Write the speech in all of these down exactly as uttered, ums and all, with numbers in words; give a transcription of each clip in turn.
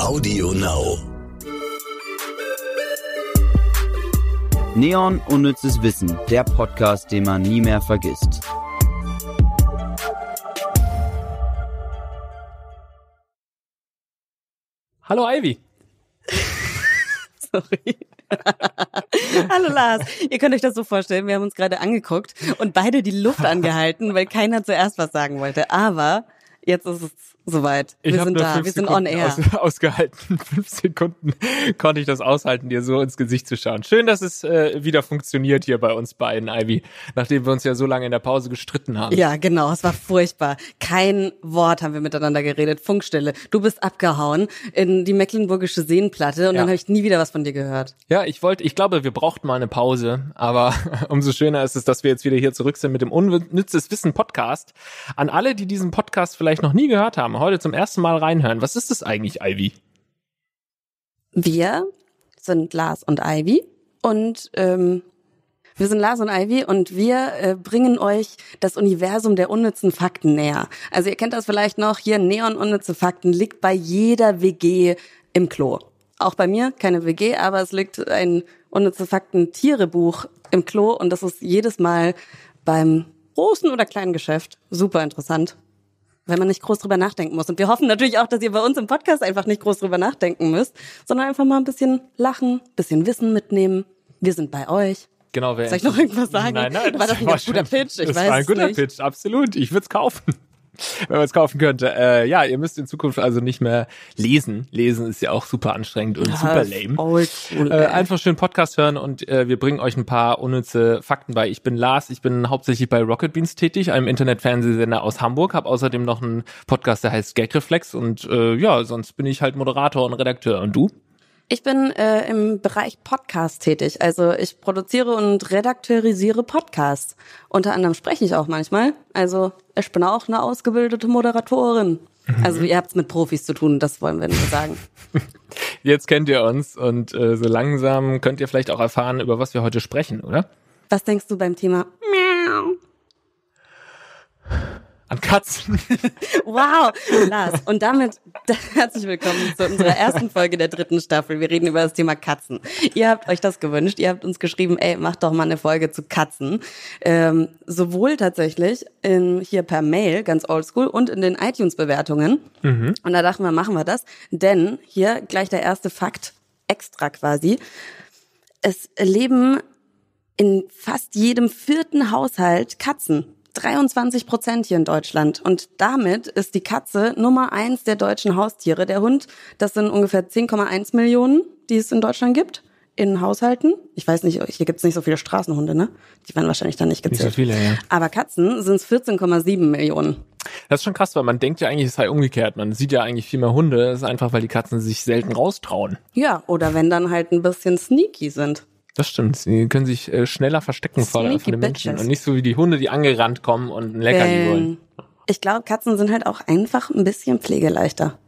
Audio Now. Neon Unnützes Wissen, der Podcast, den man nie mehr vergisst. Hallo Ivy. Sorry. Hallo Lars, ihr könnt euch das so vorstellen, wir haben uns gerade angeguckt und beide die Luft angehalten, weil keiner zuerst was sagen wollte, aber jetzt ist es soweit, wir ich sind da, wir sind Sekunden on air. Aus, ausgehalten, fünf Sekunden konnte ich das aushalten, dir so ins Gesicht zu schauen. Schön, dass es äh, wieder funktioniert hier bei uns beiden, Ivy, nachdem wir uns ja so lange in der Pause gestritten haben. Ja, genau, es war furchtbar. Kein Wort haben wir miteinander geredet, Funkstille. Du bist abgehauen in die mecklenburgische Seenplatte und ja. Dann habe ich nie wieder was von dir gehört. Ja, ich wollte, ich glaube, wir brauchten mal eine Pause, aber umso schöner ist es, dass wir jetzt wieder hier zurück sind mit dem Unnützes Wissen Podcast. An alle, die diesen Podcast vielleicht noch nie gehört haben, heute zum ersten Mal reinhören. Was ist das eigentlich, Ivy? Wir sind Lars und Ivy und ähm, wir sind Lars und Ivy und wir äh, bringen euch das Universum der unnützen Fakten näher. Also ihr kennt das vielleicht noch, hier Neon Unnütze Fakten liegt bei jeder W G im Klo. Auch bei mir, keine W G, aber es liegt ein Unnütze Fakten Tierebuch im Klo und das ist jedes Mal beim großen oder kleinen Geschäft super interessant. Wenn man nicht groß drüber nachdenken muss. Und wir hoffen natürlich auch, dass ihr bei uns im Podcast einfach nicht groß drüber nachdenken müsst, sondern einfach mal ein bisschen lachen, ein bisschen Wissen mitnehmen. Wir sind bei euch. Genau, wer soll ich noch irgendwas sagen? Nein, nein, war das, das war ein ganz guter Pitch? Ich das weiß war ein guter nicht. Pitch, absolut. Ich würde es kaufen, wenn man es kaufen könnte. Äh, ja, ihr müsst in Zukunft also nicht mehr lesen. Lesen ist ja auch super anstrengend und ja, super lame. Old, old, äh, einfach schön Podcast hören und äh, wir bringen euch ein paar unnütze Fakten bei. Ich bin Lars, ich bin hauptsächlich bei Rocket Beans tätig, einem Internetfernsehsender aus Hamburg, habe außerdem noch einen Podcast, der heißt Gag Reflex und äh, ja, sonst bin ich halt Moderator und Redakteur. Und du? Ich bin äh, im Bereich Podcast tätig, also ich produziere und redakteurisiere Podcasts. Unter anderem spreche ich auch manchmal, also ich bin auch eine ausgebildete Moderatorin. Mhm. Also ihr habt es mit Profis zu tun, das wollen wir nur sagen. Jetzt kennt ihr uns und äh, so langsam könnt ihr vielleicht auch erfahren, über was wir heute sprechen, oder? Was denkst du beim Thema Miau? An Katzen. Wow, Lars. Und damit herzlich willkommen zu unserer ersten Folge der dritten Staffel. Wir reden über das Thema Katzen. Ihr habt euch das gewünscht. Ihr habt uns geschrieben, ey, macht doch mal eine Folge zu Katzen. Ähm, sowohl tatsächlich in, hier per Mail, ganz oldschool, und in den iTunes-Bewertungen. Mhm. Und da dachten wir, machen wir das. Denn hier gleich der erste Fakt, extra quasi. Es leben in fast jedem vierten Haushalt Katzen. dreiundzwanzig Prozent hier in Deutschland. Und damit ist die Katze Nummer eins der deutschen Haustiere. Der Hund, das sind ungefähr zehn Komma eins Millionen, die es in Deutschland gibt, in Haushalten. Ich weiß nicht, hier gibt es nicht so viele Straßenhunde, ne? Die werden wahrscheinlich dann nicht gezählt. Nicht so viele, ja. Aber Katzen sind es vierzehn Komma sieben Millionen. Das ist schon krass, weil man denkt ja eigentlich, es sei umgekehrt. Man sieht ja eigentlich viel mehr Hunde. Das ist einfach, weil die Katzen sich selten raustrauen. Ja, oder wenn dann halt ein bisschen sneaky sind. Das stimmt, sie können sich äh, schneller verstecken vor den Menschen Bitches. Und nicht so wie die Hunde, die angerannt kommen und ein Leckerli ähm, wollen. Ich glaube, Katzen sind halt auch einfach ein bisschen pflegeleichter.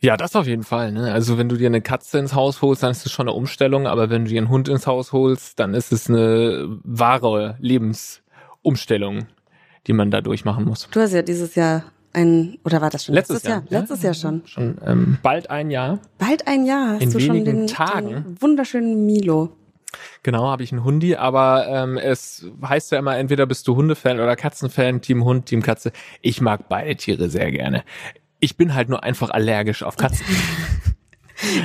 Ja, das auf jeden Fall, ne? Also wenn du dir eine Katze ins Haus holst, dann ist das schon eine Umstellung, aber wenn du dir einen Hund ins Haus holst, dann ist es eine wahre Lebensumstellung, die man da durchmachen muss. Du hast ja dieses Jahr ein, oder war das schon letztes, letztes Jahr? Jahr? Letztes ja, Jahr schon. schon ähm, bald ein Jahr. Bald ein Jahr hast In du schon den, den wunderschönen Milo. Genau, habe ich einen Hundi, aber ähm, es heißt ja immer, entweder bist du Hundefan oder Katzenfan, Team Hund, Team Katze. Ich mag beide Tiere sehr gerne. Ich bin halt nur einfach allergisch auf Katzen.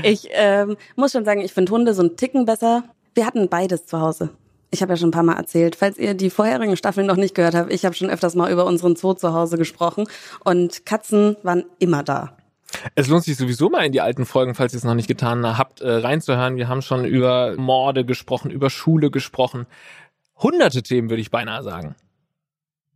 Ich ähm, muss schon sagen, ich finde Hunde so einen Ticken besser. Wir hatten beides zu Hause. Ich habe ja schon ein paar Mal erzählt, falls ihr die vorherigen Staffeln noch nicht gehört habt, ich habe schon öfters mal über unseren Zoo zu Hause gesprochen und Katzen waren immer da. Es lohnt sich sowieso mal in die alten Folgen, falls ihr es noch nicht getan habt, reinzuhören. Wir haben schon über Morde gesprochen, über Schule gesprochen. Hunderte Themen, würde ich beinahe sagen.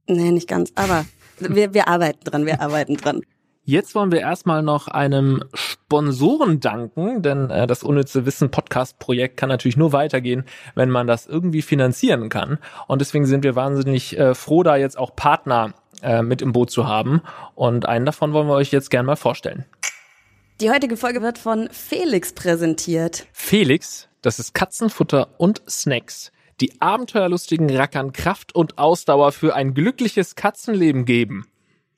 Nee, nicht ganz, aber wir, wir arbeiten dran, wir arbeiten dran. Jetzt wollen wir erstmal noch einem Sponsoren danken, denn äh, das Unnütze Wissen Podcast Projekt kann natürlich nur weitergehen, wenn man das irgendwie finanzieren kann. Und deswegen sind wir wahnsinnig äh, froh, da jetzt auch Partner äh, mit im Boot zu haben. Und einen davon wollen wir euch jetzt gerne mal vorstellen. Die heutige Folge wird von Felix präsentiert. Felix, das ist Katzenfutter und Snacks, die abenteuerlustigen Rackern Kraft und Ausdauer für ein glückliches Katzenleben geben.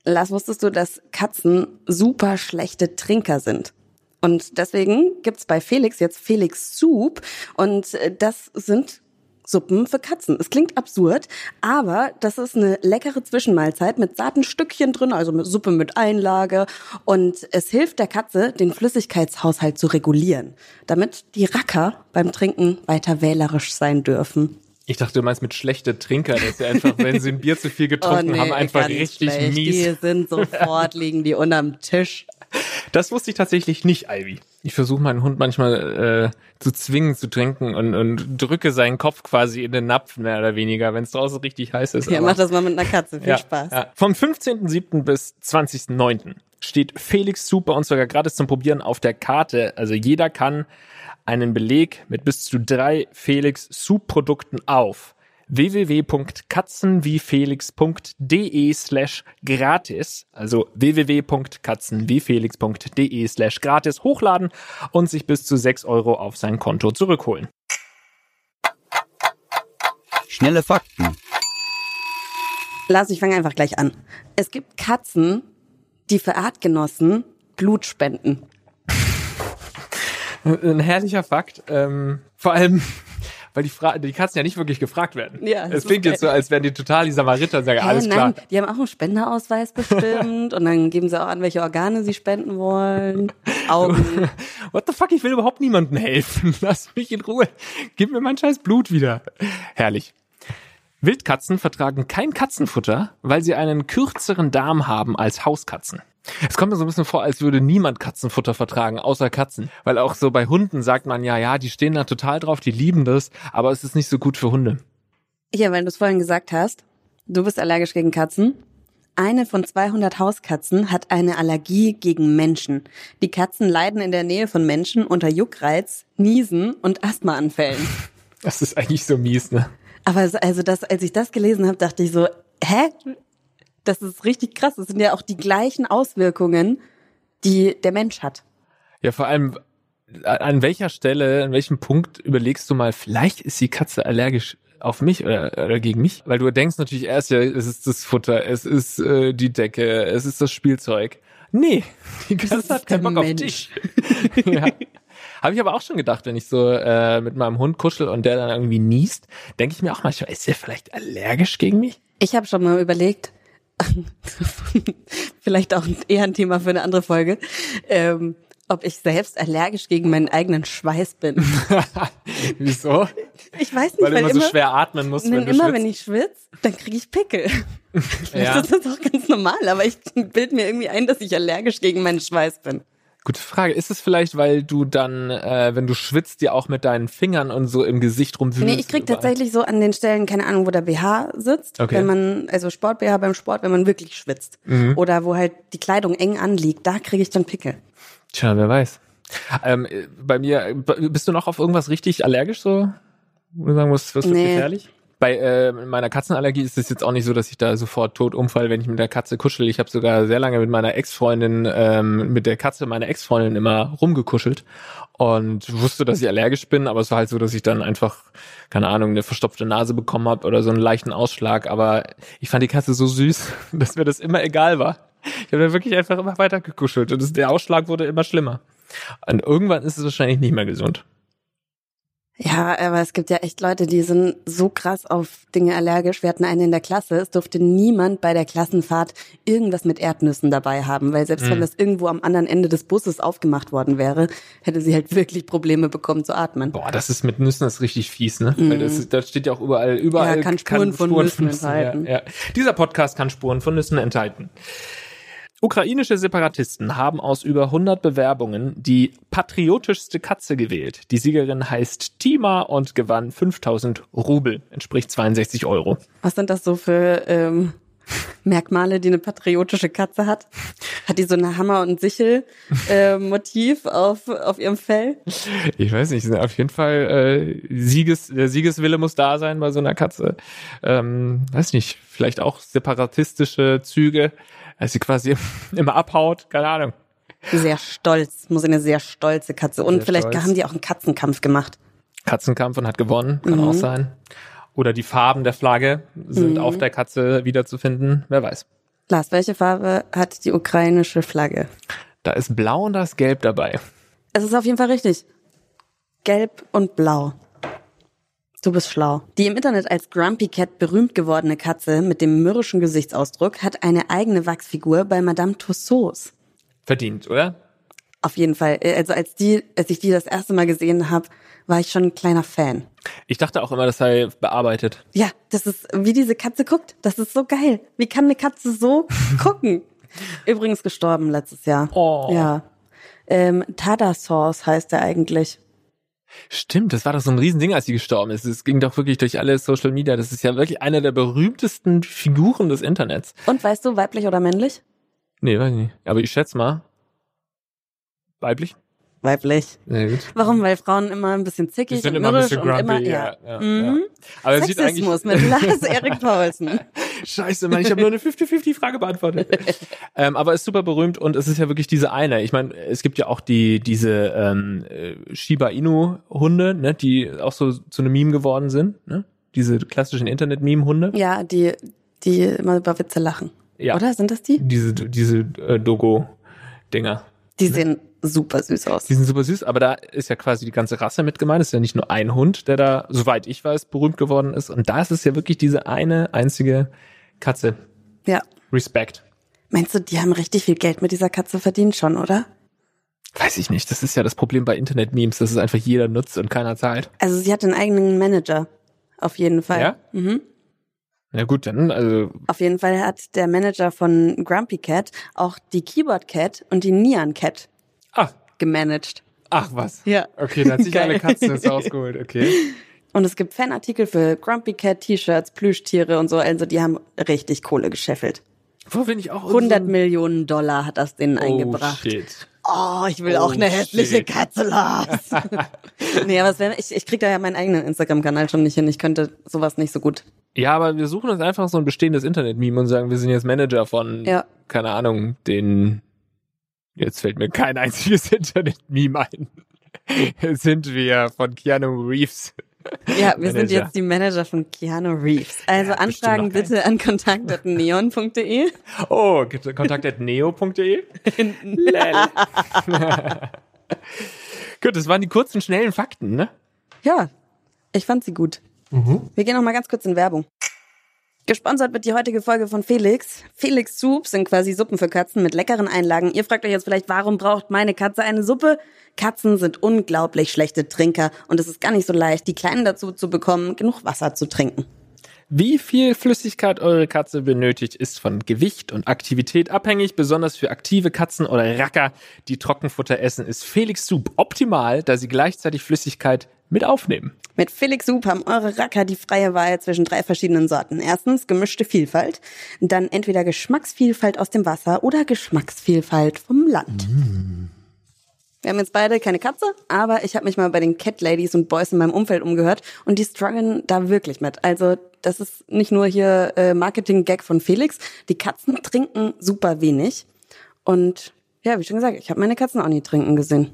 Lars, wusstest du, dass Katzen super schlechte Trinker sind? Und deswegen gibt's bei Felix jetzt Felix Soup und das sind Suppen für Katzen. Es klingt absurd, aber das ist eine leckere Zwischenmahlzeit mit zarten Stückchen drin, also mit Suppe mit Einlage. Und es hilft der Katze, den Flüssigkeitshaushalt zu regulieren, damit die Racker beim Trinken weiter wählerisch sein dürfen. Ich dachte, du meinst mit schlechte Trinker, dass sie einfach, wenn sie ein Bier zu viel getrunken oh nee, haben, einfach richtig schlecht. Mies. Die sind sofort, liegen die unterm Tisch. Das wusste ich tatsächlich nicht, Ivy. Ich versuche meinen Hund manchmal äh, zu zwingen zu trinken und, und drücke seinen Kopf quasi in den Napf, mehr oder weniger, wenn es draußen richtig heiß ist. Ja, mach das mal mit einer Katze, viel ja, Spaß. Ja. Vom fünfzehnten siebten bis zwanzigsten neunten steht Felix Soup bei uns sogar gratis zum Probieren auf der Karte. Also jeder kann einen Beleg mit bis zu drei Felix Soup Produkten auf www.katzenwiefelix.de slash gratis, also www.katzenwiefelix.de slash gratis hochladen und sich bis zu sechs Euro auf sein Konto zurückholen. Schnelle Fakten. Lars, ich fange einfach gleich an. Es gibt Katzen, die für Artgenossen Blut spenden. Ein herrlicher Fakt. Ähm, vor allem, weil die, Fra- die Katzen ja nicht wirklich gefragt werden. Ja, es klingt jetzt so, als wären die total die Samariter und sagen, ja, alles klar. Nein, die haben auch einen Spenderausweis bestimmt und dann geben sie auch an, welche Organe sie spenden wollen. Augen. What the fuck, ich will überhaupt niemandem helfen. Lass mich in Ruhe. Gib mir mein scheiß Blut wieder. Herrlich. Wildkatzen vertragen kein Katzenfutter, weil sie einen kürzeren Darm haben als Hauskatzen. Es kommt mir so ein bisschen vor, als würde niemand Katzenfutter vertragen, außer Katzen. Weil auch so bei Hunden sagt man, ja, ja, die stehen da total drauf, die lieben das, aber es ist nicht so gut für Hunde. Ja, weil du es vorhin gesagt hast, du bist allergisch gegen Katzen. Eine von zweihundert Hauskatzen hat eine Allergie gegen Menschen. Die Katzen leiden in der Nähe von Menschen unter Juckreiz, Niesen und Asthmaanfällen. Das ist eigentlich so mies, ne? Aber also das, als ich das gelesen habe, dachte ich so, hä? Das ist richtig krass. Das sind ja auch die gleichen Auswirkungen, die der Mensch hat. Ja, vor allem, an welcher Stelle, an welchem Punkt überlegst du mal, vielleicht ist die Katze allergisch auf mich oder, oder gegen mich? Weil du denkst natürlich erst, ja, es ist das Futter, es ist äh, die Decke, es ist das Spielzeug. Nee, die Katze hat keinen Bock auf dich. Ja. Habe ich aber auch schon gedacht, wenn ich so äh, mit meinem Hund kuschel und der dann irgendwie niest, denke ich mir auch manchmal, ist der vielleicht allergisch gegen mich? Ich habe schon mal überlegt, vielleicht auch eher ein Thema für eine andere Folge, ähm, ob ich selbst allergisch gegen meinen eigenen Schweiß bin. Wieso? Ich weiß nicht, weil, weil immer, immer so schwer atmen musst, wenn du immer schwitzt. Wenn ich schwitze, dann kriege ich Pickel. Ja. Das ist auch ganz normal, aber ich bilde mir irgendwie ein, dass ich allergisch gegen meinen Schweiß bin. Gute Frage. Ist es vielleicht, weil du dann, äh, wenn du schwitzt, dir auch mit deinen Fingern und so im Gesicht rumwühlst? Nee, ich krieg überall tatsächlich so an den Stellen, keine Ahnung, wo der B H sitzt, okay, wenn man, also Sport-B H beim Sport, wenn man wirklich schwitzt. Mhm. Oder wo halt die Kleidung eng anliegt, da kriege ich dann Pickel. Tja, wer weiß. Ähm, bei mir, bist du noch auf irgendwas richtig allergisch so? Wo du sagen musst, wirst du nee. gefährlich? Bei äh, meiner Katzenallergie ist es jetzt auch nicht so, dass ich da sofort tot umfalle, wenn ich mit der Katze kuschel. Ich habe sogar sehr lange mit meiner Ex-Freundin, ähm, mit der Katze meiner Ex-Freundin immer rumgekuschelt und wusste, dass ich allergisch bin, aber es war halt so, dass ich dann einfach, keine Ahnung, eine verstopfte Nase bekommen habe oder so einen leichten Ausschlag. Aber ich fand die Katze so süß, dass mir das immer egal war. Ich habe dann wirklich einfach immer weiter gekuschelt und das, der Ausschlag wurde immer schlimmer. Und irgendwann ist es wahrscheinlich nicht mehr gesund. Ja, aber es gibt ja echt Leute, die sind so krass auf Dinge allergisch. Wir hatten einen in der Klasse, es durfte niemand bei der Klassenfahrt irgendwas mit Erdnüssen dabei haben, weil selbst mhm. wenn das irgendwo am anderen Ende des Busses aufgemacht worden wäre, hätte sie halt wirklich Probleme bekommen zu atmen. Boah, das ist mit Nüssen, das ist richtig fies, ne? Mhm. Weil das, das steht ja auch überall, überall ja, kann Spuren, kann von Spuren von Nüssen, Nüssen enthalten. Ja, ja. Dieser Podcast kann Spuren von Nüssen enthalten. Ukrainische Separatisten haben aus über hundert Bewerbungen die patriotischste Katze gewählt. Die Siegerin heißt Tima und gewann fünftausend Rubel, entspricht zweiundsechzig Euro. Was sind das so für ähm, Merkmale, die eine patriotische Katze hat? Hat die so eine Hammer- und Sichel-Motiv äh, auf auf ihrem Fell? Ich weiß nicht, auf jeden Fall äh, Sieges, der Siegeswille muss da sein bei so einer Katze. Ähm, weiß nicht, vielleicht auch separatistische Züge. Als sie quasi immer abhaut, keine Ahnung. Sehr stolz, muss eine sehr stolze Katze. Und sehr vielleicht stolz. Haben die auch einen Katzenkampf gemacht. Katzenkampf und hat gewonnen, kann mhm. auch sein. Oder die Farben der Flagge sind mhm. auf der Katze wiederzufinden, wer weiß. Lars, welche Farbe hat die ukrainische Flagge? Da ist blau und da ist gelb dabei. Es ist auf jeden Fall richtig. Gelb und blau. Du bist schlau. Die im Internet als Grumpy Cat berühmt gewordene Katze mit dem mürrischen Gesichtsausdruck hat eine eigene Wachsfigur bei Madame Tussauds. Verdient, oder? Auf jeden Fall. Also als die, als ich die das erste Mal gesehen habe, war ich schon ein kleiner Fan. Ich dachte auch immer, das sei bearbeitet. Ja, das ist, wie diese Katze guckt, das ist so geil. Wie kann eine Katze so gucken? Übrigens gestorben letztes Jahr. Oh. Ja. Ähm, Tadasauce heißt er eigentlich. Stimmt, das war doch so ein Riesending, als sie gestorben ist. Es ging doch wirklich durch alle Social Media. Das ist ja wirklich eine der berühmtesten Figuren des Internets. Und weißt du, weiblich oder männlich? Nee, weiß ich nicht. Aber ich schätze mal, weiblich. Weiblich. Ja, gut. Warum? Weil Frauen immer ein bisschen zickig sind und immer mürrisch ein bisschen grumpy, und immer, ja. ja, ja, mhm. ja. Aber Sexismus sieht mit Lars-Erik Paulsen. Scheiße, Mann, ich habe nur eine fünfzig fünfzig Frage beantwortet. ähm, aber ist super berühmt und es ist ja wirklich diese eine. Ich meine, es gibt ja auch die diese ähm, Shiba Inu-Hunde, ne, die auch so zu einem Meme geworden sind. Ne? Diese klassischen Internet-Meme-Hunde. Ja, die die immer über Witze lachen. Ja. Oder? Sind das die? Diese, diese äh, Dogo-Dinger. Die ne? sehen super süß aus. Die sind super süß, aber da ist ja quasi die ganze Rasse mit gemeint. Es ist ja nicht nur ein Hund, der da, soweit ich weiß, berühmt geworden ist. Und da ist es ja wirklich diese eine einzige Katze. Ja. Respekt. Meinst du, die haben richtig viel Geld mit dieser Katze verdient schon, oder? Weiß ich nicht. Das ist ja das Problem bei Internet-Memes, dass es einfach jeder nutzt und keiner zahlt. Also sie hat einen eigenen Manager. Auf jeden Fall. Ja? Mhm. Na gut, dann, also. Auf jeden Fall hat der Manager von Grumpy Cat auch die Keyboard Cat und die Neon Cat Ah. gemanagt. Ach was. Ja. Okay, da hat sich eine Katze das rausgeholt, okay. Und es gibt Fanartikel für Grumpy Cat, T-Shirts, Plüschtiere und so, also die haben richtig Kohle gescheffelt. Wo bin ich auch? hundert Millionen Dollar hat das denen oh, eingebracht. Oh shit. Oh, ich will oh, auch eine shit. hässliche Katze, Lars. Nee, aber wär, ich, ich krieg da ja meinen eigenen Instagram-Kanal schon nicht hin, ich könnte sowas nicht so gut. Ja, aber wir suchen uns einfach so ein bestehendes Internet-Meme und sagen, wir sind jetzt Manager von, ja. keine Ahnung, den... Jetzt fällt mir kein einziges Internet-Meme ein. Sind wir von Keanu Reeves. Ja, wir Manager. sind jetzt die Manager von Keanu Reeves. Also ja, Anfragen bitte an kontakt at neon punkt de. Oh, kontakt at neo punkt de? Gut, das waren die kurzen, schnellen Fakten, ne? Ja, ich fand sie gut. Mhm. Wir gehen noch mal ganz kurz in Werbung. Gesponsert wird die heutige Folge von Felix. Felix Soup sind quasi Suppen für Katzen mit leckeren Einlagen. Ihr fragt euch jetzt vielleicht, warum braucht meine Katze eine Suppe? Katzen sind unglaublich schlechte Trinker und es ist gar nicht so leicht, die Kleinen dazu zu bekommen, genug Wasser zu trinken. Wie viel Flüssigkeit eure Katze benötigt, ist von Gewicht und Aktivität abhängig. Besonders für aktive Katzen oder Racker, die Trockenfutter essen, ist Felix Soup optimal, da sie gleichzeitig Flüssigkeit mit aufnehmen. Mit Felix Soup haben eure Racker die freie Wahl zwischen drei verschiedenen Sorten. Erstens gemischte Vielfalt, dann entweder Geschmacksvielfalt aus dem Wasser oder Geschmacksvielfalt vom Land. Mm. Wir haben jetzt beide keine Katze, aber ich habe mich mal bei den Cat Ladies und Boys in meinem Umfeld umgehört und die strugglen da wirklich mit. Also das ist nicht nur hier äh, Marketing-Gag von Felix. Die Katzen trinken super wenig und ja, wie schon gesagt, ich habe meine Katzen auch nie trinken gesehen.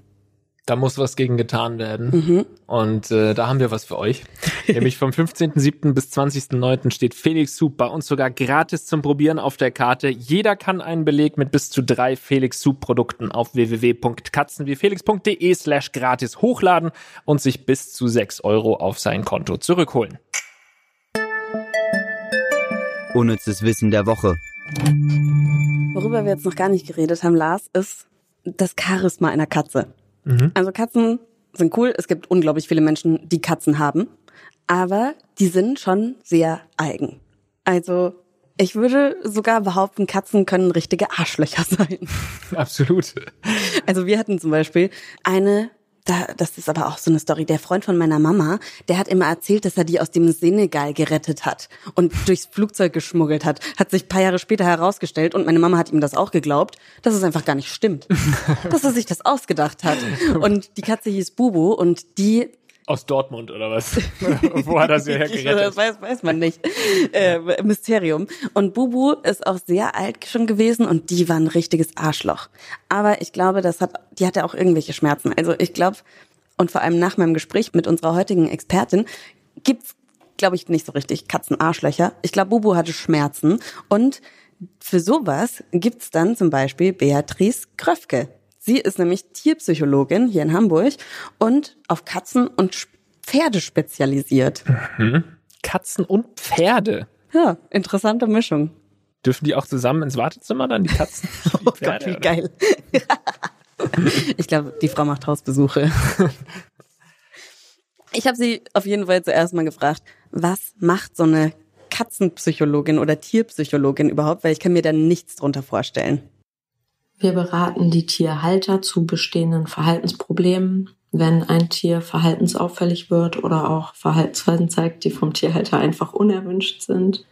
Da muss was gegen getan werden. Mhm. Und äh, da haben wir was für euch. Nämlich vom fünfzehnten siebten bis zwanzigsten neunten steht Felix Soup bei uns sogar gratis zum Probieren auf der Karte. Jeder kann einen Beleg mit bis zu drei Felix Soup Produkten auf www.katzenwiefelix.de slash gratis hochladen und sich bis zu sechs Euro auf sein Konto zurückholen. Unnützes Wissen der Woche. Worüber wir jetzt noch gar nicht geredet haben, Lars, ist das Charisma einer Katze. Also Katzen sind cool, es gibt unglaublich viele Menschen, die Katzen haben, aber die sind schon sehr eigen. Also ich würde sogar behaupten, Katzen können richtige Arschlöcher sein. Absolut. Also wir hatten zum Beispiel eine, das ist aber auch so eine Story, der Freund von meiner Mama, der hat immer erzählt, dass er die aus dem Senegal gerettet hat und durchs Flugzeug geschmuggelt hat, hat sich ein paar Jahre später herausgestellt und meine Mama hat ihm das auch geglaubt, dass es einfach gar nicht stimmt, dass er sich das ausgedacht hat. Und die Katze hieß Bubu und die... Aus Dortmund oder was? Wo hat er sie hergerettet? Das weiß, weiß man nicht. Äh, Mysterium. Und Bubu ist auch sehr alt schon gewesen und die war ein richtiges Arschloch. Aber ich glaube, das hat, die hatte auch irgendwelche Schmerzen. Also ich glaube, und vor allem nach meinem Gespräch mit unserer heutigen Expertin, gibt's, glaube ich, nicht so richtig Katzenarschlöcher. Ich glaube, Bubu hatte Schmerzen und für sowas gibt's dann zum Beispiel Beatrice Kröfke. Sie ist nämlich Tierpsychologin hier in Hamburg und auf Katzen und Pferde spezialisiert. Mhm. Katzen und Pferde? Ja, interessante Mischung. Dürfen die auch zusammen ins Wartezimmer dann, die Katzen? Die oh Pferde, Gott, wie oder? Geil. Ich glaube, die Frau macht Hausbesuche. Ich habe sie auf jeden Fall zuerst mal gefragt, was macht so eine Katzenpsychologin oder Tierpsychologin überhaupt? Weil ich kann mir da nichts drunter vorstellen. Wir beraten die Tierhalter zu bestehenden Verhaltensproblemen, wenn ein Tier verhaltensauffällig wird oder auch Verhaltensweisen zeigt, die vom Tierhalter einfach unerwünscht sind.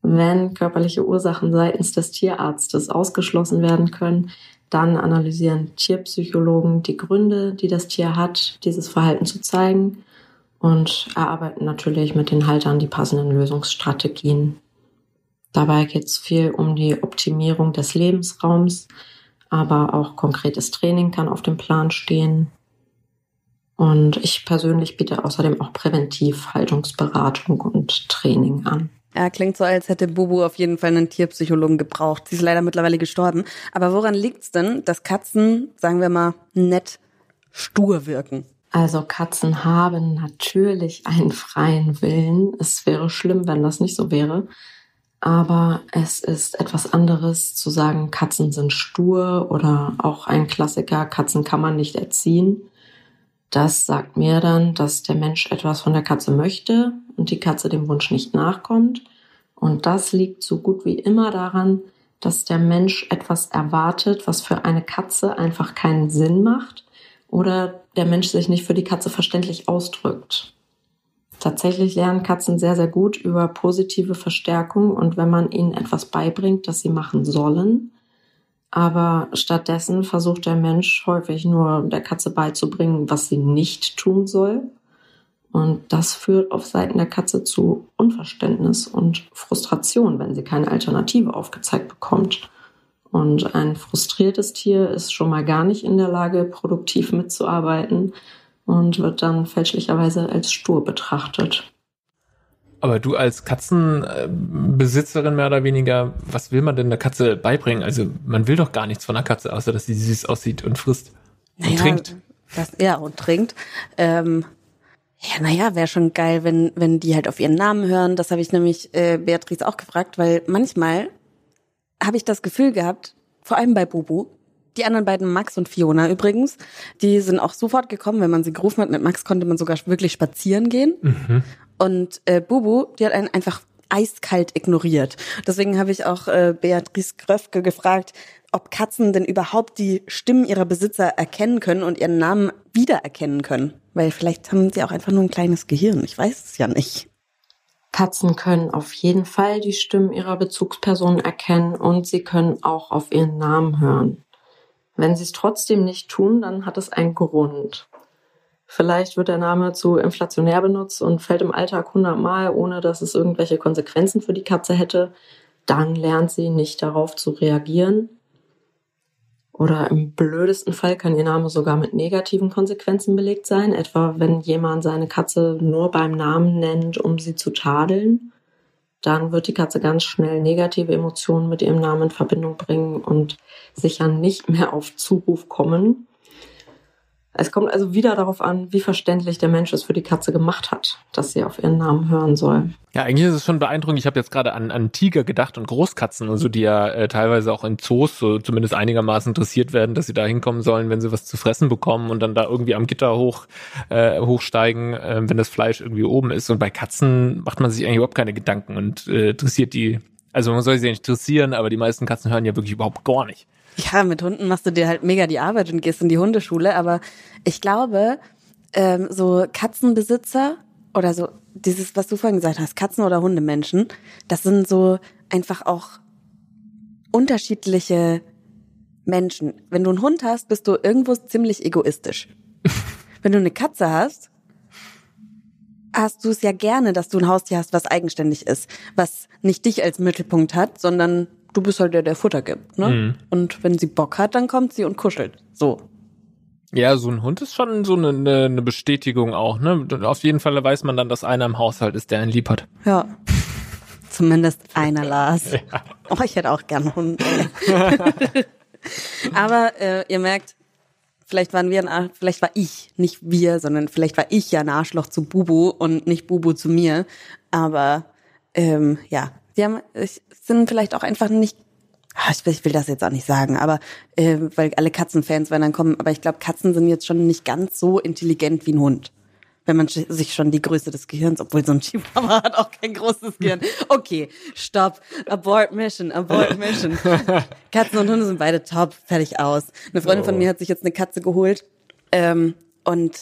Wenn körperliche Ursachen seitens des Tierarztes ausgeschlossen werden können, dann analysieren Tierpsychologen die Gründe, die das Tier hat, dieses Verhalten zu zeigen, und erarbeiten natürlich mit den Haltern die passenden Lösungsstrategien. Dabei geht es viel um die Optimierung des Lebensraums, aber auch konkretes Training kann auf dem Plan stehen. Und ich persönlich biete außerdem auch präventiv Haltungsberatung und Training an. Ja, klingt so, als hätte Bubu auf jeden Fall einen Tierpsychologen gebraucht. Sie ist leider mittlerweile gestorben. Aber woran liegt's denn, dass Katzen, sagen wir mal, nett stur wirken? Also Katzen haben natürlich einen freien Willen. Es wäre schlimm, wenn das nicht so wäre. Aber es ist etwas anderes zu sagen, Katzen sind stur, oder auch ein Klassiker, Katzen kann man nicht erziehen. Das sagt mir dann, dass der Mensch etwas von der Katze möchte und die Katze dem Wunsch nicht nachkommt. Und das liegt so gut wie immer daran, dass der Mensch etwas erwartet, was für eine Katze einfach keinen Sinn macht, oder der Mensch sich nicht für die Katze verständlich ausdrückt. Tatsächlich lernen Katzen sehr, sehr gut über positive Verstärkung und wenn man ihnen etwas beibringt, das sie machen sollen. Aber stattdessen versucht der Mensch häufig nur der Katze beizubringen, was sie nicht tun soll. Und das führt auf Seiten der Katze zu Unverständnis und Frustration, wenn sie keine Alternative aufgezeigt bekommt. Und ein frustriertes Tier ist schon mal gar nicht in der Lage, produktiv mitzuarbeiten und wird dann fälschlicherweise als stur betrachtet. Aber du als Katzenbesitzerin mehr oder weniger, was will man denn der Katze beibringen? Also man will doch gar nichts von der Katze, außer dass sie süß aussieht und frisst und naja, trinkt. Das, ja, und trinkt. Ähm Ja, naja, wäre schon geil, wenn wenn die halt auf ihren Namen hören. Das habe ich nämlich äh, Beatrice auch gefragt, weil manchmal habe ich das Gefühl gehabt, vor allem bei Bubu, die anderen beiden, Max und Fiona übrigens, die sind auch sofort gekommen, wenn man sie gerufen hat. Mit Max konnte man sogar wirklich spazieren gehen. Mhm. Und äh, Bubu, die hat einen einfach eiskalt ignoriert. Deswegen habe ich auch äh, Beatrice Kröfke gefragt, ob Katzen denn überhaupt die Stimmen ihrer Besitzer erkennen können und ihren Namen wiedererkennen können. Weil vielleicht haben sie auch einfach nur ein kleines Gehirn. Ich weiß es ja nicht. Katzen können auf jeden Fall die Stimmen ihrer Bezugspersonen erkennen und sie können auch auf ihren Namen hören. Wenn sie es trotzdem nicht tun, dann hat es einen Grund. Vielleicht wird der Name zu inflationär benutzt und fällt im Alltag hundertmal, ohne dass es irgendwelche Konsequenzen für die Katze hätte. Dann lernt sie nicht darauf zu reagieren. Oder im blödesten Fall kann ihr Name sogar mit negativen Konsequenzen belegt sein, etwa wenn jemand seine Katze nur beim Namen nennt, um sie zu tadeln. Dann wird die Katze ganz schnell negative Emotionen mit ihrem Namen in Verbindung bringen und sicher nicht mehr auf Zuruf kommen. Es kommt also wieder darauf an, wie verständlich der Mensch es für die Katze gemacht hat, dass sie auf ihren Namen hören soll. Ja, eigentlich ist es schon beeindruckend. Ich habe jetzt gerade an, an Tiger gedacht und Großkatzen und so, die ja äh, teilweise auch in Zoos so zumindest einigermaßen interessiert werden, dass sie da hinkommen sollen, wenn sie was zu fressen bekommen und dann da irgendwie am Gitter hoch äh, hochsteigen, äh, wenn das Fleisch irgendwie oben ist. Und bei Katzen macht man sich eigentlich überhaupt keine Gedanken und äh, interessiert die, also man soll sie nicht interessieren, aber die meisten Katzen hören ja wirklich überhaupt gar nicht. Ja, mit Hunden machst du dir halt mega die Arbeit und gehst in die Hundeschule, aber ich glaube, ähm, so Katzenbesitzer oder so dieses, was du vorhin gesagt hast, Katzen- oder Hundemenschen, das sind so einfach auch unterschiedliche Menschen. Wenn du einen Hund hast, bist du irgendwo ziemlich egoistisch. Wenn du eine Katze hast, hast du es ja gerne, dass du ein Haustier hast, was eigenständig ist, was nicht dich als Mittelpunkt hat, sondern du bist halt der, der Futter gibt, ne? Mhm. Und wenn sie Bock hat, dann kommt sie und kuschelt. So. Ja, so ein Hund ist schon so eine, eine Bestätigung auch, ne? Auf jeden Fall weiß man dann, dass einer im Haushalt ist, der einen lieb hat. Ja. Zumindest einer las. Ja. Oh, ich hätte auch gern Hund. Aber äh, ihr merkt, vielleicht waren wir ein Arsch, vielleicht war ich, nicht wir, sondern vielleicht war ich ja ein Arschloch zu Bubu und nicht Bubu zu mir. Aber ähm, ja, die haben, sind vielleicht auch einfach nicht, ich will, ich will das jetzt auch nicht sagen, aber äh, weil alle Katzenfans werden dann kommen, aber ich glaube, Katzen sind jetzt schon nicht ganz so intelligent wie ein Hund. Wenn man sich schon die Größe des Gehirns, obwohl so ein Chihuahua hat auch kein großes Gehirn. Okay, stopp. Abort Mission, abort Mission. Katzen und Hunde sind beide top, fertig, aus. Eine Freundin oh. von mir hat sich jetzt eine Katze geholt. Ähm, und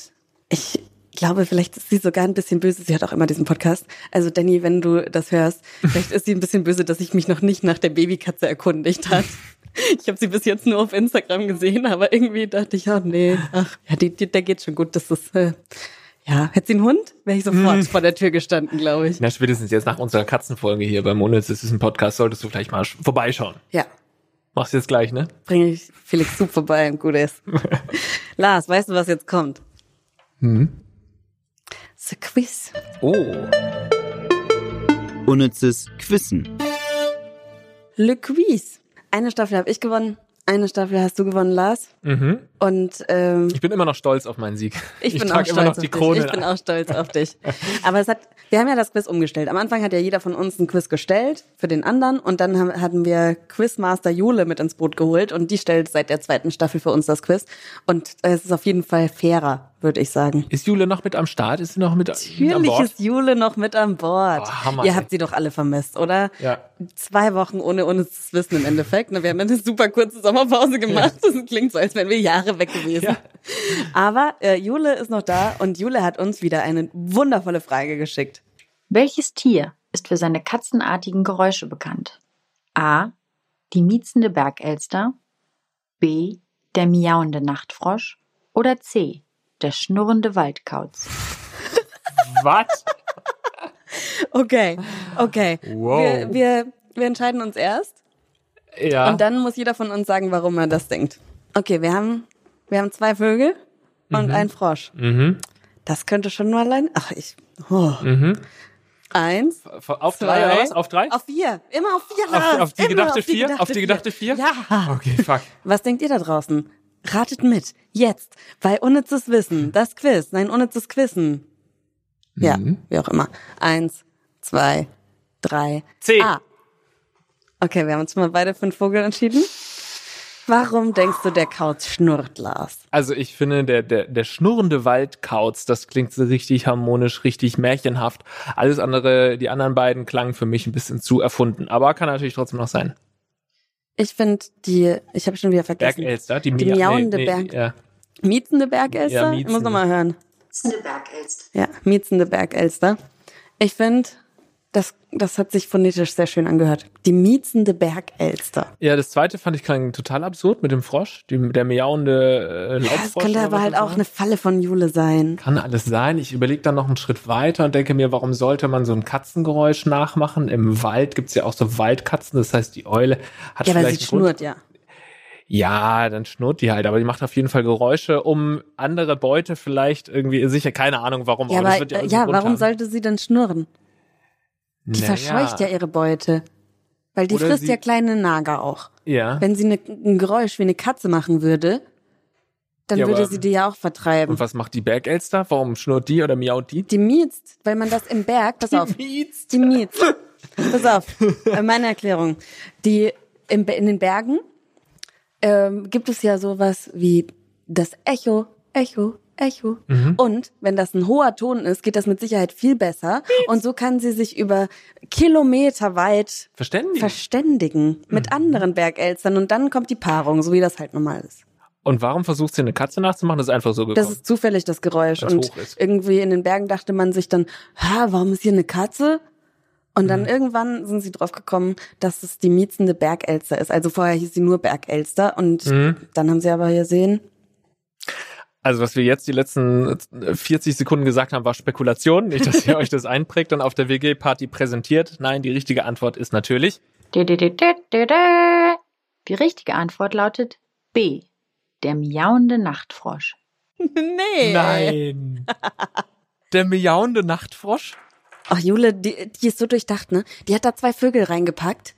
ich glaube, vielleicht ist sie sogar ein bisschen böse. Sie hat auch immer diesen Podcast. Also Danny, wenn du das hörst, vielleicht ist sie ein bisschen böse, dass ich mich noch nicht nach der Babykatze erkundigt habe. Ich habe sie bis jetzt nur auf Instagram gesehen, aber irgendwie dachte ich, oh nee, ach, ja, die, die, der geht schon gut, das ist... Äh, Ja, hätte sie einen Hund, wäre ich sofort hm. vor der Tür gestanden, glaube ich. Na, spätestens jetzt nach unserer Katzenfolge hier beim Unnützes Wissen Podcast solltest du vielleicht mal vorbeischauen. Ja. Machst du jetzt gleich, ne? Bringe ich Felix Zug vorbei und gut ist. Lars, weißt du, was jetzt kommt? Hm? The Quiz. Oh. Unnützes Quissen. Le Quiz. Eine Staffel habe ich gewonnen. Eine Staffel hast du gewonnen, Lars. Mhm. Und ähm, ich bin immer noch stolz auf meinen Sieg. Ich, ich bin auch stolz immer noch auf die dich. Krone. Ich bin auch stolz auf dich. Aber es hat, wir haben ja das Quiz umgestellt. Am Anfang hat ja jeder von uns ein Quiz gestellt für den anderen und dann haben, hatten wir Quizmaster Jule mit ins Boot geholt und die stellt seit der zweiten Staffel für uns das Quiz. Und es ist auf jeden Fall fairer, würde ich sagen. Ist Jule noch mit am Start? Ist sie noch mit, mit an Bord? Natürlich ist Jule noch mit an Bord. Oh, Hammer, Ihr ey. habt sie doch alle vermisst, oder? Ja. Zwei Wochen ohne Unnützes Wissen im Endeffekt. Wir haben eine super kurze Sommerpause gemacht. Ja. Das klingt so, als wären wir Jahre weg gewesen. Ja. Aber äh, Jule ist noch da und Jule hat uns wieder eine wundervolle Frage geschickt. Welches Tier ist für seine katzenartigen Geräusche bekannt? A. Die miezende Bergelster. B. Der miauende Nachtfrosch. Oder C. Der schnurrende Waldkauz. Was? Okay, okay. Wow. Wir, wir, wir entscheiden uns erst. Ja. Und dann muss jeder von uns sagen, warum er das denkt. Okay, wir haben, wir haben zwei Vögel und mhm. einen Frosch. Mhm. Das könnte schon nur allein... Ach, ich... Oh. Mhm. Eins. Auf zwei, drei oder was? Auf drei? Auf vier. Immer auf vier. Auf, auf die Immer gedachte auf die vier? Gedachte auf die gedachte vier? vier? Ja. Okay, fuck. Was denkt ihr da draußen? Ratet mit, jetzt, bei Unnützes Wissen, das Quiz, nein, Unnützes Quissen. Ja, mhm. wie auch immer. Eins, zwei, drei, C. A. Okay, wir haben uns schon mal beide für einen Vogel entschieden. Warum denkst du, der Kauz schnurrt, Lars? Also ich finde, der, der, der schnurrende Waldkauz, das klingt so richtig harmonisch, richtig märchenhaft. Alles andere, die anderen beiden klangen für mich ein bisschen zu erfunden, aber kann natürlich trotzdem noch sein. Ich finde die, ich habe schon wieder vergessen. Bergelster, die, die miauende nee, nee, Berg... Ja. Miezende Bergelster? Ja, miezende. Ich muss nochmal hören. Miezende Bergelster. Ja, miezende Bergelster. Ich finde, das, das hat sich phonetisch sehr schön angehört. Die miezende Bergelster. Ja, das zweite fand ich total absurd mit dem Frosch, dem, der miauende äh, Laubfrosch. Ja, das könnte aber halt auch eine Falle von Jule sein. Kann alles sein. Ich überlege dann noch einen Schritt weiter und denke mir, warum sollte man so ein Katzengeräusch nachmachen? Im Wald gibt's ja auch so Waldkatzen, das heißt, die Eule hat ja, vielleicht... Ja, weil sie schnurrt, ja. Ja, dann schnurrt die halt, aber die macht auf jeden Fall Geräusche, um andere Beute vielleicht irgendwie sicher, keine Ahnung warum. Ja, aber, aber das wird ja, ja warum haben. sollte sie denn schnurren? Die naja. verscheucht ja ihre Beute, weil die Oder frisst ja kleine Nager auch. Ja. Wenn sie ne, ein Geräusch wie eine Katze machen würde, dann ja, würde sie die ja auch vertreiben. Und was macht die Bergelster? Warum schnurrt die oder miaut die? Die miezt, weil man das im Berg, pass die auf, miezt. die miezt. Pass auf, meine Erklärung. Die in, in den Bergen ähm, gibt es ja sowas wie das Echo, Echo. Echo. Mhm. Und wenn das ein hoher Ton ist, geht das mit Sicherheit viel besser. Und so kann sie sich über Kilometer weit verständigen, verständigen mit mhm. anderen Bergelstern. Und dann kommt die Paarung, so wie das halt normal ist. Und warum versucht sie eine Katze nachzumachen? Das ist einfach so gekommen. Das ist zufällig, das Geräusch. Weil's und irgendwie in den Bergen dachte man sich dann, ha, warum ist hier eine Katze? Und dann mhm. irgendwann sind sie drauf gekommen, dass es die miezende Bergelster ist. Also vorher hieß sie nur Bergelster. Und mhm. dann haben sie aber gesehen... Also was wir jetzt die letzten vierzig Sekunden gesagt haben, war Spekulation. Nicht, dass ihr euch das einprägt und auf der W G-Party präsentiert. Nein, die richtige Antwort ist natürlich... Die richtige Antwort lautet B. Der miauende Nachtfrosch. Nee. Nein. Der miauende Nachtfrosch? Ach, Jule, die, die ist so durchdacht, ne? Die hat da zwei Vögel reingepackt,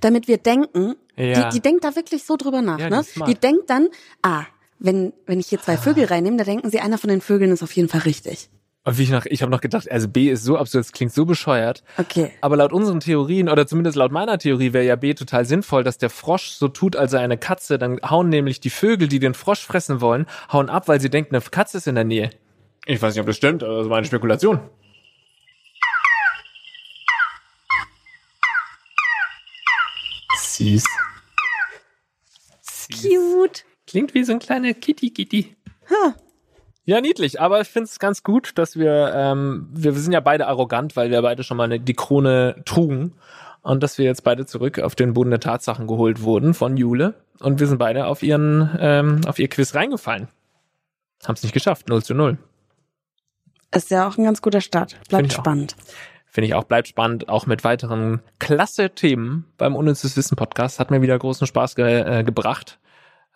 damit wir denken. Ja. Die, die denkt da wirklich so drüber nach, ja, ne? Die, die denkt dann, ah, wenn wenn ich hier zwei Vögel reinnehme, da denken sie, einer von den Vögeln ist auf jeden Fall richtig. Und wie ich noch, ich habe noch gedacht, also B ist so absurd, das klingt so bescheuert. Okay. Aber laut unseren Theorien, oder zumindest laut meiner Theorie, wäre ja B total sinnvoll, dass der Frosch so tut, als sei eine Katze. Dann hauen nämlich die Vögel, die den Frosch fressen wollen, hauen ab, weil sie denken, eine Katze ist in der Nähe. Ich weiß nicht, ob das stimmt, aber das war eine Spekulation. Süß. Süß. Cute. Klingt wie so ein kleiner Kitty-Kitty. Huh. Ja, niedlich, aber ich finde es ganz gut, dass wir, ähm, wir sind ja beide arrogant, weil wir beide schon mal eine, die Krone trugen und dass wir jetzt beide zurück auf den Boden der Tatsachen geholt wurden von Jule und wir sind beide auf ihren, ähm, auf ihr Quiz reingefallen. Haben es nicht geschafft, null zu null. Ist ja auch ein ganz guter Start, bleibt spannend. Finde ich auch, bleibt spannend, auch mit weiteren klasse Themen beim Unnützes Wissen Podcast. Hat mir wieder großen Spaß ge- äh, gebracht,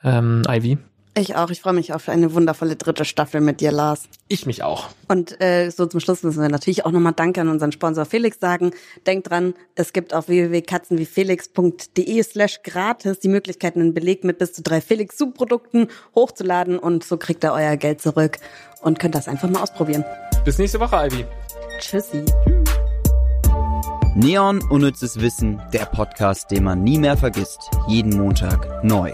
ähm, Ivy. Ich auch. Ich freue mich auf eine wundervolle dritte Staffel mit dir, Lars. Ich mich auch. Und äh, so zum Schluss müssen wir natürlich auch nochmal Danke an unseren Sponsor Felix sagen. Denkt dran, es gibt auf www.katzenwiefelix.de slash gratis die Möglichkeit, einen Beleg mit bis zu drei Felix-Sub-Produkten hochzuladen und so kriegt ihr euer Geld zurück und könnt das einfach mal ausprobieren. Bis nächste Woche, Ivy. Tschüssi. Neon Unnützes Wissen, der Podcast, den man nie mehr vergisst. Jeden Montag neu.